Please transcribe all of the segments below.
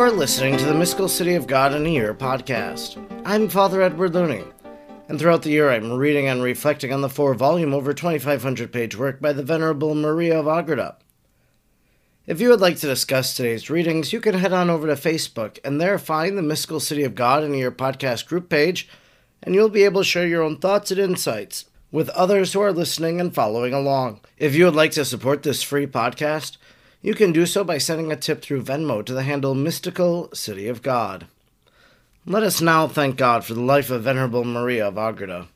are listening to the Mystical City of God in a Year podcast. I'm Father Edward Looney, and throughout the year I'm reading and reflecting on the four-volume, over 2,500-page work by the Venerable Maria of Agreda. If you would like to discuss today's readings, you can head on over to Facebook and there find the Mystical City of God in a Year podcast group page, and you'll be able to share your own thoughts and insights with others who are listening and following along. If you would like to support this free podcast, you can do so by sending a tip through Venmo to the handle Mystical City of God. Let us now thank God for the life of Venerable Maria of Agreda.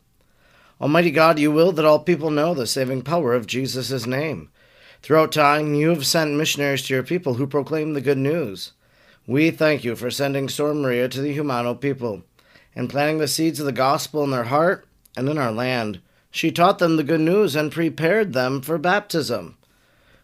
Almighty God, you will that all people know the saving power of Jesus' name. Throughout time, you have sent missionaries to your people who proclaim the good news. We thank you for sending Sor Maria to the Humano people and planting the seeds of the gospel in their heart and in our land. She taught them the good news and prepared them for baptism.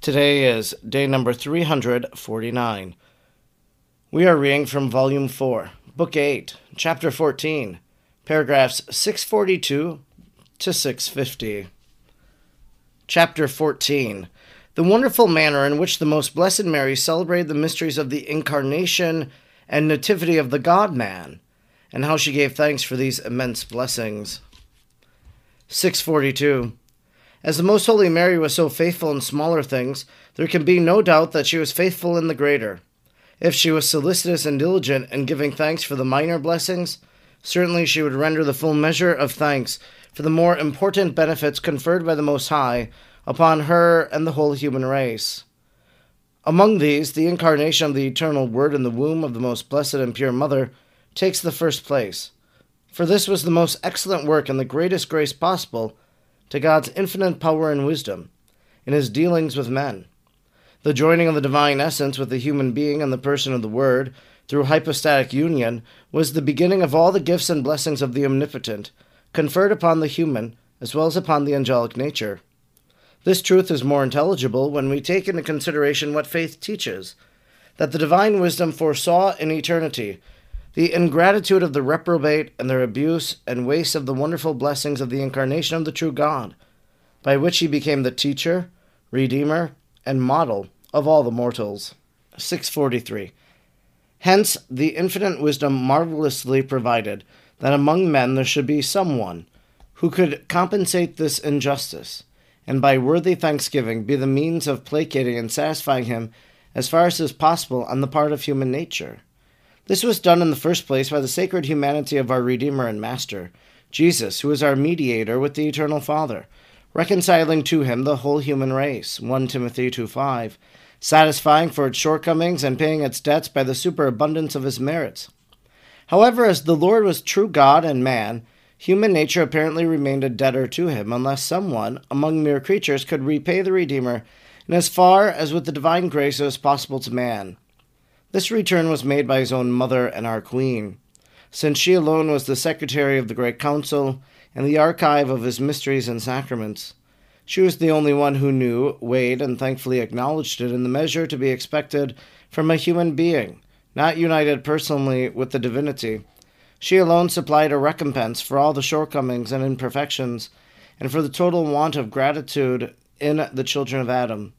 Today is day number 349. We are reading from Volume 4, Book 8, Chapter 14, paragraphs 642 to 650. Chapter 14, the wonderful manner in which the Most Blessed Mary celebrated the mysteries of the Incarnation and Nativity of the God-Man, and how she gave thanks for these immense blessings. 642. As the Most Holy Mary was so faithful in smaller things, there can be no doubt that she was faithful in the greater. If she was solicitous and diligent in giving thanks for the minor blessings, certainly she would render the full measure of thanks for the more important benefits conferred by the Most High upon her and the whole human race. Among these, the incarnation of the Eternal Word in the womb of the Most Blessed and Pure Mother takes the first place, for this was the most excellent work and the greatest grace possible to God's infinite power and wisdom in his dealings with men. The joining of the divine essence with the human being and the person of the Word through hypostatic union was the beginning of all the gifts and blessings of the Omnipotent, conferred upon the human as well as upon the angelic nature. This truth is more intelligible when we take into consideration what faith teaches, that the divine wisdom foresaw in eternity the ingratitude of the reprobate and their abuse and waste of the wonderful blessings of the incarnation of the true God, by which he became the teacher, redeemer, and model of all the mortals. 643. Hence, the infinite wisdom marvelously provided that among men there should be someone who could compensate this injustice, and by worthy thanksgiving be the means of placating and satisfying him as far as is possible on the part of human nature. This was done in the first place by the sacred humanity of our Redeemer and Master, Jesus, who is our mediator with the Eternal Father, reconciling to him the whole human race, 1 Timothy 2:5, satisfying for its shortcomings and paying its debts by the superabundance of his merits. However, as the Lord was true God and man, human nature apparently remained a debtor to him unless someone among mere creatures could repay the Redeemer in as far as with the divine grace it was possible to man. This return was made by his own mother and our Queen, since she alone was the secretary of the Great Council and the archive of his mysteries and sacraments. She was the only one who knew, weighed, and thankfully acknowledged it in the measure to be expected from a human being, not united personally with the divinity. She alone supplied a recompense for all the shortcomings and imperfections, and for the total want of gratitude in the children of Adam.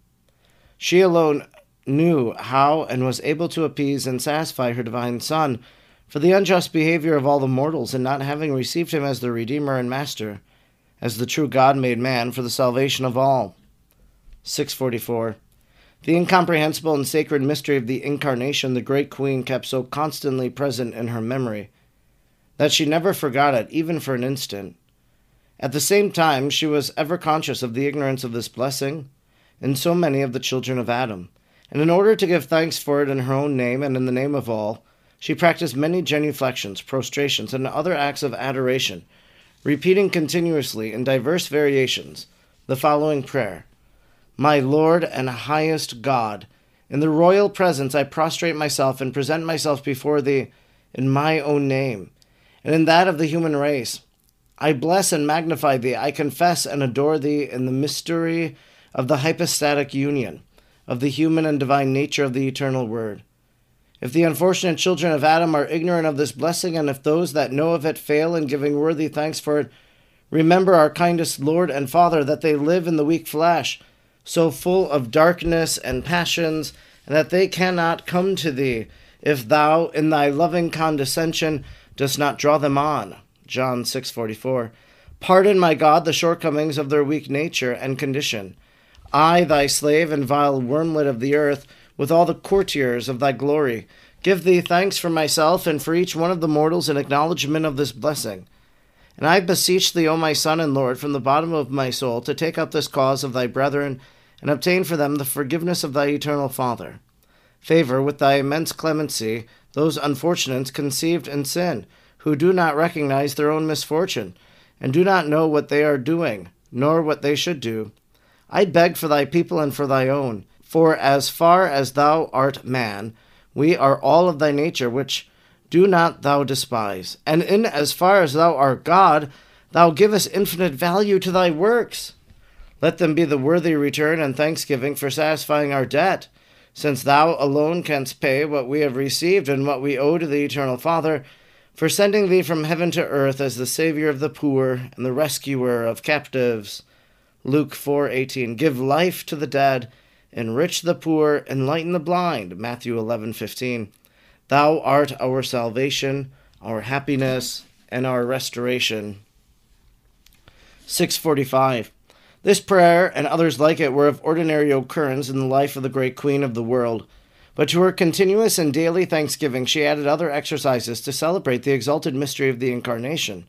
She alone knew how and was able to appease and satisfy her divine Son for the unjust behavior of all the mortals in not having received him as the Redeemer and Master, as the true God made man for the salvation of all. 644. The incomprehensible and sacred mystery of the Incarnation the Great Queen kept so constantly present in her memory that she never forgot it, even for an instant. At the same time, she was ever conscious of the ignorance of this blessing in so many of the children of Adam, and in order to give thanks for it in her own name and in the name of all, she practiced many genuflections, prostrations, and other acts of adoration, repeating continuously in diverse variations the following prayer: My Lord and highest God, In the royal presence, I prostrate myself and present myself before thee in my own name, and in that of the human race. I bless and magnify thee. I confess and adore thee in the mystery of the hypostatic union of the human and divine nature of the eternal Word. If the unfortunate children of Adam are ignorant of this blessing, and if those that know of it fail in giving worthy thanks for it, remember our kindest Lord and Father, that they live in the weak flesh, so full of darkness and passions, and that they cannot come to thee, if thou, in thy loving condescension, dost not draw them on. John 6:44. Pardon, my God, the shortcomings of their weak nature and condition. I, thy slave and vile wormlet of the earth, with all the courtiers of thy glory, give thee thanks for myself and for each one of the mortals in acknowledgment of this blessing. And I beseech thee, O my Son and Lord, from the bottom of my soul, to take up this cause of thy brethren, and obtain for them the forgiveness of thy eternal Father. Favor with thy immense clemency those unfortunates conceived in sin, who do not recognize their own misfortune, and do not know what they are doing, nor what they should do. I beg for thy people and for thy own, for as far as thou art man, we are all of thy nature, which do not thou despise. And in as far as thou art God, thou givest infinite value to thy works. Let them be the worthy return and thanksgiving for satisfying our debt, since thou alone canst pay what we have received and what we owe to the eternal Father, for sending thee from heaven to earth as the Savior of the poor and the rescuer of captives. Luke 4:18. Give life to the dead, enrich the poor, enlighten the blind. Matthew 11:15. Thou art our salvation, our happiness, and our restoration. 645. This prayer and others like it were of ordinary occurrence in the life of the great Queen of the world. But to her continuous and daily thanksgiving she added other exercises to celebrate the exalted mystery of the Incarnation,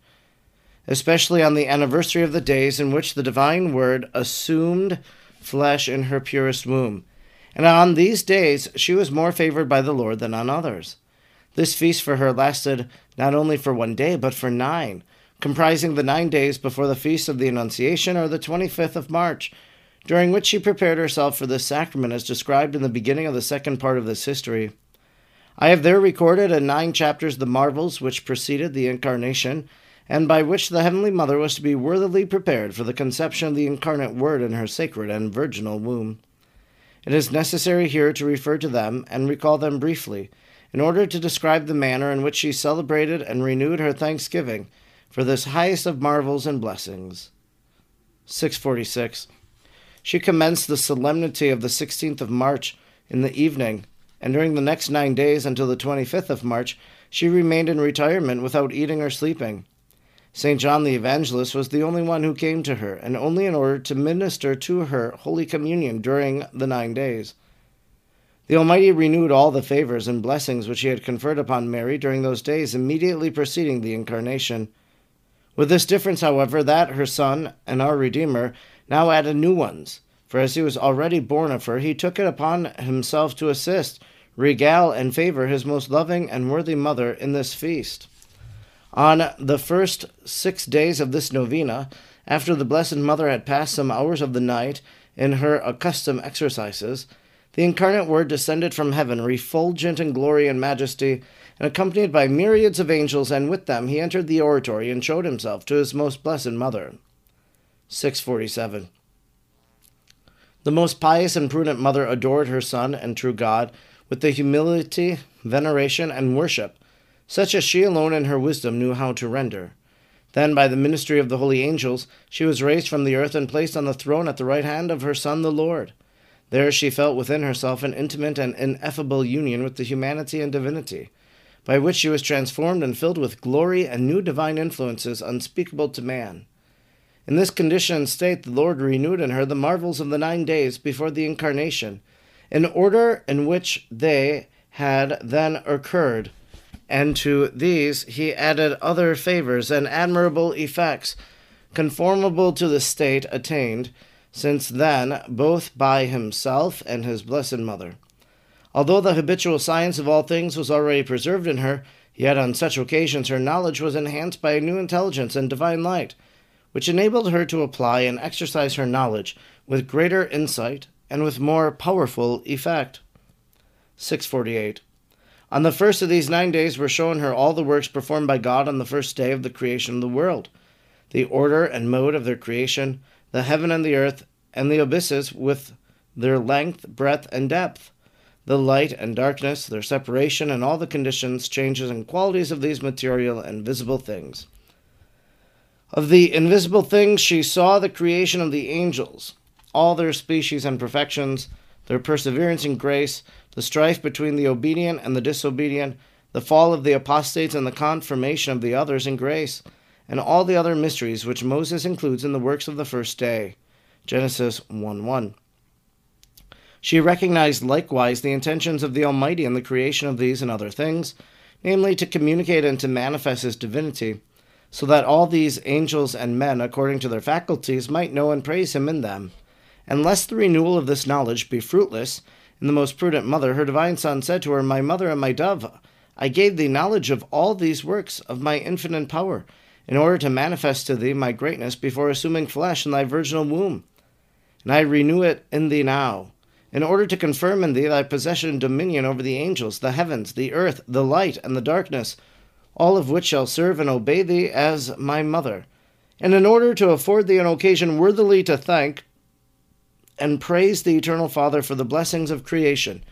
especially on the anniversary of the days in which the divine Word assumed flesh in her purest womb, and on these days she was more favored by the Lord than on others. This feast for her lasted not only for 1 day, but for 9, comprising the 9 days before the Feast of the Annunciation, or the 25th of March, during which she prepared herself for this sacrament as described in the beginning of the second part of this history. I have there recorded in 9 chapters the marvels which preceded the Incarnation, and by which the Heavenly Mother was to be worthily prepared for the conception of the Incarnate Word in her sacred and virginal womb. It is necessary here to refer to them and recall them briefly, in order to describe the manner in which she celebrated and renewed her thanksgiving for this highest of marvels and blessings. 646. She commenced the solemnity of the 16th of March in the evening, and during the next 9 days until the 25th of March, she remained in retirement without eating or sleeping. St. John the Evangelist was the only one who came to her, and only in order to minister to her Holy Communion during the 9 days. The Almighty renewed all the favors and blessings which he had conferred upon Mary during those days immediately preceding the Incarnation. With this difference, however, that her Son and our Redeemer now added new ones, for as he was already born of her, he took it upon himself to assist, regale, and favor his most loving and worthy mother in this feast. On the first 6 days of this novena, after the Blessed Mother had passed some hours of the night in her accustomed exercises, the Incarnate Word descended from heaven, refulgent in glory and majesty, and accompanied by myriads of angels, and with them he entered the oratory and showed himself to his most Blessed Mother. 647. The most pious and prudent Mother adored her Son and true God with the humility, veneration, and worship such as she alone in her wisdom knew how to render. Then, by the ministry of the holy angels, she was raised from the earth and placed on the throne at the right hand of her Son, the Lord. There she felt within herself an intimate and ineffable union with the humanity and divinity, by which she was transformed and filled with glory and new divine influences unspeakable to man. In this condition and state, the Lord renewed in her the marvels of the 9 days before the Incarnation, in order in which they had then occurred, and to these he added other favors and admirable effects, conformable to the state attained since then both by himself and his Blessed Mother. Although the habitual science of all things was already preserved in her, yet on such occasions her knowledge was enhanced by a new intelligence and divine light, which enabled her to apply and exercise her knowledge with greater insight and with more powerful effect. 648. On the first of these 9 days were shown her all the works performed by God on the first day of the creation of the world, the order and mode of their creation, the heaven and the earth, and the abysses with their length, breadth, and depth, the light and darkness, their separation, and all the conditions, changes, and qualities of these material and visible things. Of the invisible things she saw the creation of the angels, all their species and perfections, their perseverance in grace, the strife between the obedient and the disobedient, the fall of the apostates and the confirmation of the others in grace, and all the other mysteries which Moses includes in the works of the first day. Genesis 1:1. She recognized likewise the intentions of the Almighty in the creation of these and other things, namely to communicate and to manifest His divinity, so that all these angels and men, according to their faculties, might know and praise Him in them. And lest the renewal of this knowledge be fruitless, in the most prudent mother, her divine Son said to her, "My mother and my dove, I gave thee knowledge of all these works of my infinite power, in order to manifest to thee my greatness before assuming flesh in thy virginal womb. And I renew it in thee now, in order to confirm in thee thy possession and dominion over the angels, the heavens, the earth, the light, and the darkness, all of which shall serve and obey thee as my mother, and in order to afford thee an occasion worthily to thank and praise the Eternal Father for the blessings of creation,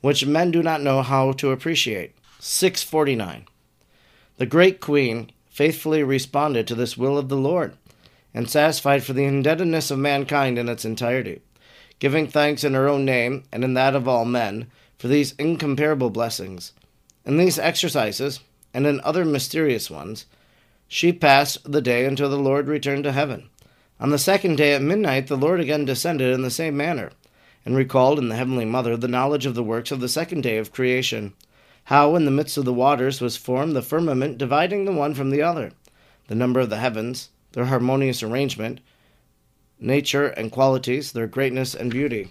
which men do not know how to appreciate." 649. The great Queen faithfully responded to this will of the Lord, and satisfied for the indebtedness of mankind in its entirety, giving thanks in her own name and in that of all men for these incomparable blessings. In these exercises, and in other mysterious ones, she passed the day until the Lord returned to heaven. On the second day at midnight, the Lord again descended in the same manner, and recalled in the Heavenly Mother the knowledge of the works of the second day of creation, how in the midst of the waters was formed the firmament dividing the one from the other, the number of the heavens, their harmonious arrangement, nature and qualities, their greatness and beauty.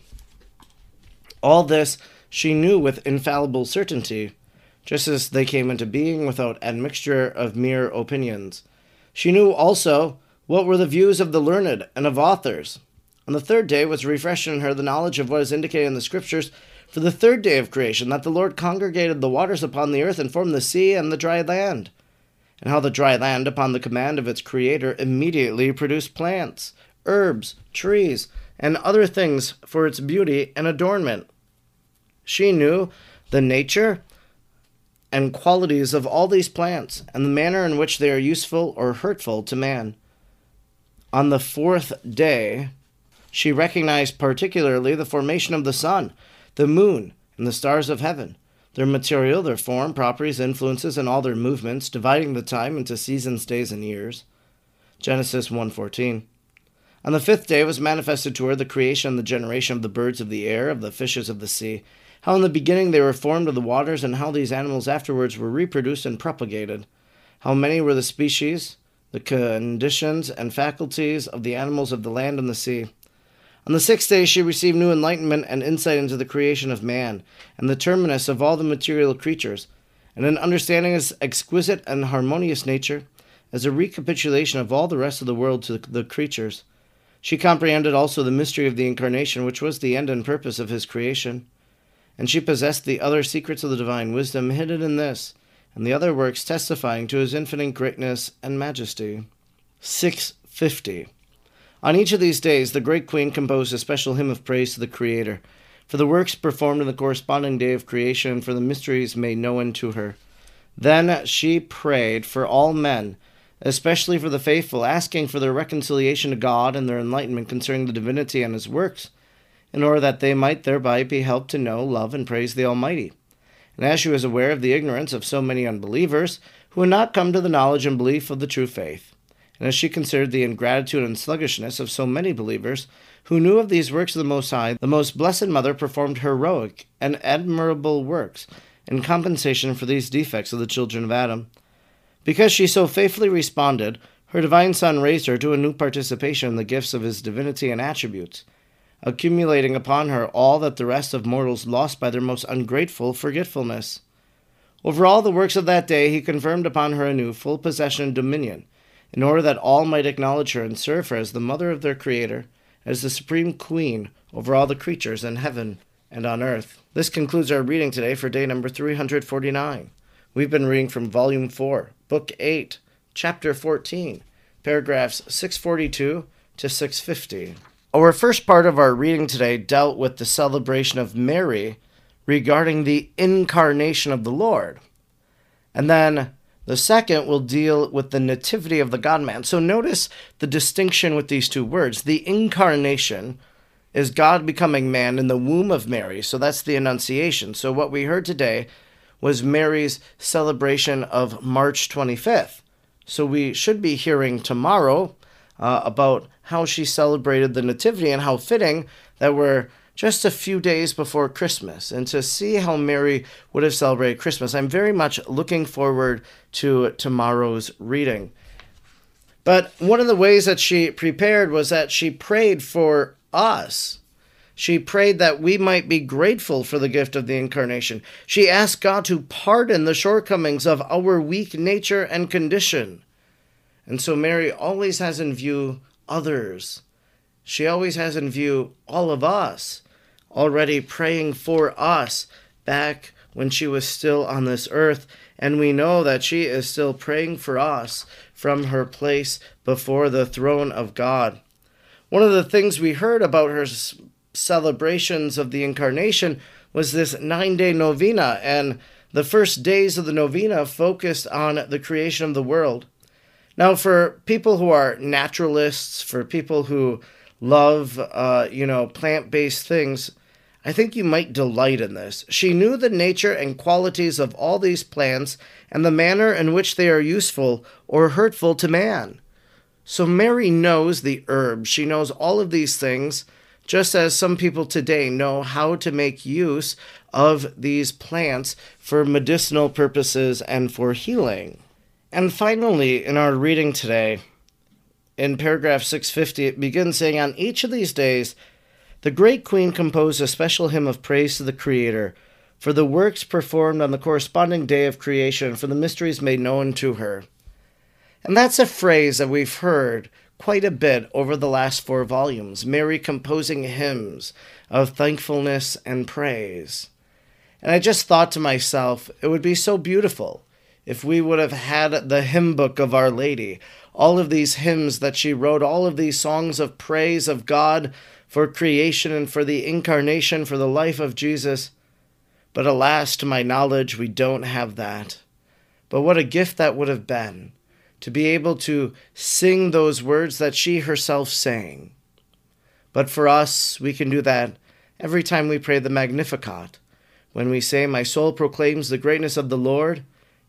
All this she knew with infallible certainty, just as they came into being without admixture of mere opinions. She knew also what were the views of the learned and of authors. On the third day was refreshed in her the knowledge of what is indicated in the Scriptures for the third day of creation, that the Lord congregated the waters upon the earth and formed the sea and the dry land, and how the dry land, upon the command of its Creator, immediately produced plants, herbs, trees, and other things for its beauty and adornment. She knew the nature and qualities of all these plants, and the manner in which they are useful or hurtful to man. On the fourth day, she recognized particularly the formation of the sun, the moon, and the stars of heaven, their material, their form, properties, influences, and all their movements, dividing the time into seasons, days, and years. Genesis 1:14. On the fifth day was manifested to her the creation and the generation of the birds of the air, of the fishes of the sea, how in the beginning they were formed of the waters, and how these animals afterwards were reproduced and propagated, how many were the species, the conditions and faculties of the animals of the land and the sea. On the sixth day she received new enlightenment and insight into the creation of man, and the terminus of all the material creatures, and an understanding of his exquisite and harmonious nature, as a recapitulation of all the rest of the world to the creatures. She comprehended also the mystery of the Incarnation, which was the end and purpose of his creation. And she possessed the other secrets of the divine wisdom hidden in this, and the other works testifying to his infinite greatness and majesty. 650. On each of these days, the great Queen composed a special hymn of praise to the Creator, for the works performed in the corresponding day of creation, and for the mysteries made known to her. Then she prayed for all men, especially for the faithful, asking for their reconciliation to God and their enlightenment concerning the divinity and his works, in order that they might thereby be helped to know, love, and praise the Almighty. And as she was aware of the ignorance of so many unbelievers who had not come to the knowledge and belief of the true faith, and as she considered the ingratitude and sluggishness of so many believers who knew of these works of the Most High, the Most Blessed Mother performed heroic and admirable works in compensation for these defects of the children of Adam. Because she so faithfully responded, her divine Son raised her to a new participation in the gifts of his divinity and attributes, accumulating upon her all that the rest of mortals lost by their most ungrateful forgetfulness. Over all the works of that day he confirmed upon her anew full possession and dominion, in order that all might acknowledge her and serve her as the mother of their Creator, as the supreme Queen over all the creatures in heaven and on earth. This concludes our reading today for day number 349. We've been reading from Volume 4, Book 8, Chapter 14, paragraphs 642 to 650. Our first part of our reading today dealt with the celebration of Mary regarding the incarnation of the Lord. And then the second will deal with the nativity of the God-man. So notice the distinction with these two words. The incarnation is God becoming man in the womb of Mary. So that's the Annunciation. So what we heard today was Mary's celebration of March 25th. So we should be hearing tomorrow about how she celebrated the Nativity, and how fitting that we're just a few days before Christmas, and to see how Mary would have celebrated Christmas. I'm very much looking forward to tomorrow's reading. But one of the ways that she prepared was that she prayed for us. She prayed that we might be grateful for the gift of the Incarnation. She asked God to pardon the shortcomings of our weak nature and condition. And so Mary always has in view others. She always has in view all of us, already praying for us back when she was still on this earth. And we know that she is still praying for us from her place before the throne of God. One of the things we heard about her celebrations of the Incarnation was this 9-day novena. And the first days of the novena focused on the creation of the world. Now, for people who are naturalists, for people who love, plant-based things, I think you might delight in this. She knew the nature and qualities of all these plants and the manner in which they are useful or hurtful to man. So Mary knows the herbs. She knows all of these things, just as some people today know how to make use of these plants for medicinal purposes and for healing. And finally, in our reading today, in paragraph 650, it begins saying, on each of these days, the great queen composed a special hymn of praise to the Creator for the works performed on the corresponding day of creation, for the mysteries made known to her. And that's a phrase that we've heard quite a bit over the last four volumes, Mary composing hymns of thankfulness and praise. And I just thought to myself, it would be so beautiful if we would have had the hymn book of Our Lady, all of these hymns that she wrote, all of these songs of praise of God for creation and for the Incarnation, for the life of Jesus. But alas, to my knowledge, we don't have that. But what a gift that would have been, to be able to sing those words that she herself sang. But for us, we can do that every time we pray the Magnificat, when we say, my soul proclaims the greatness of the Lord,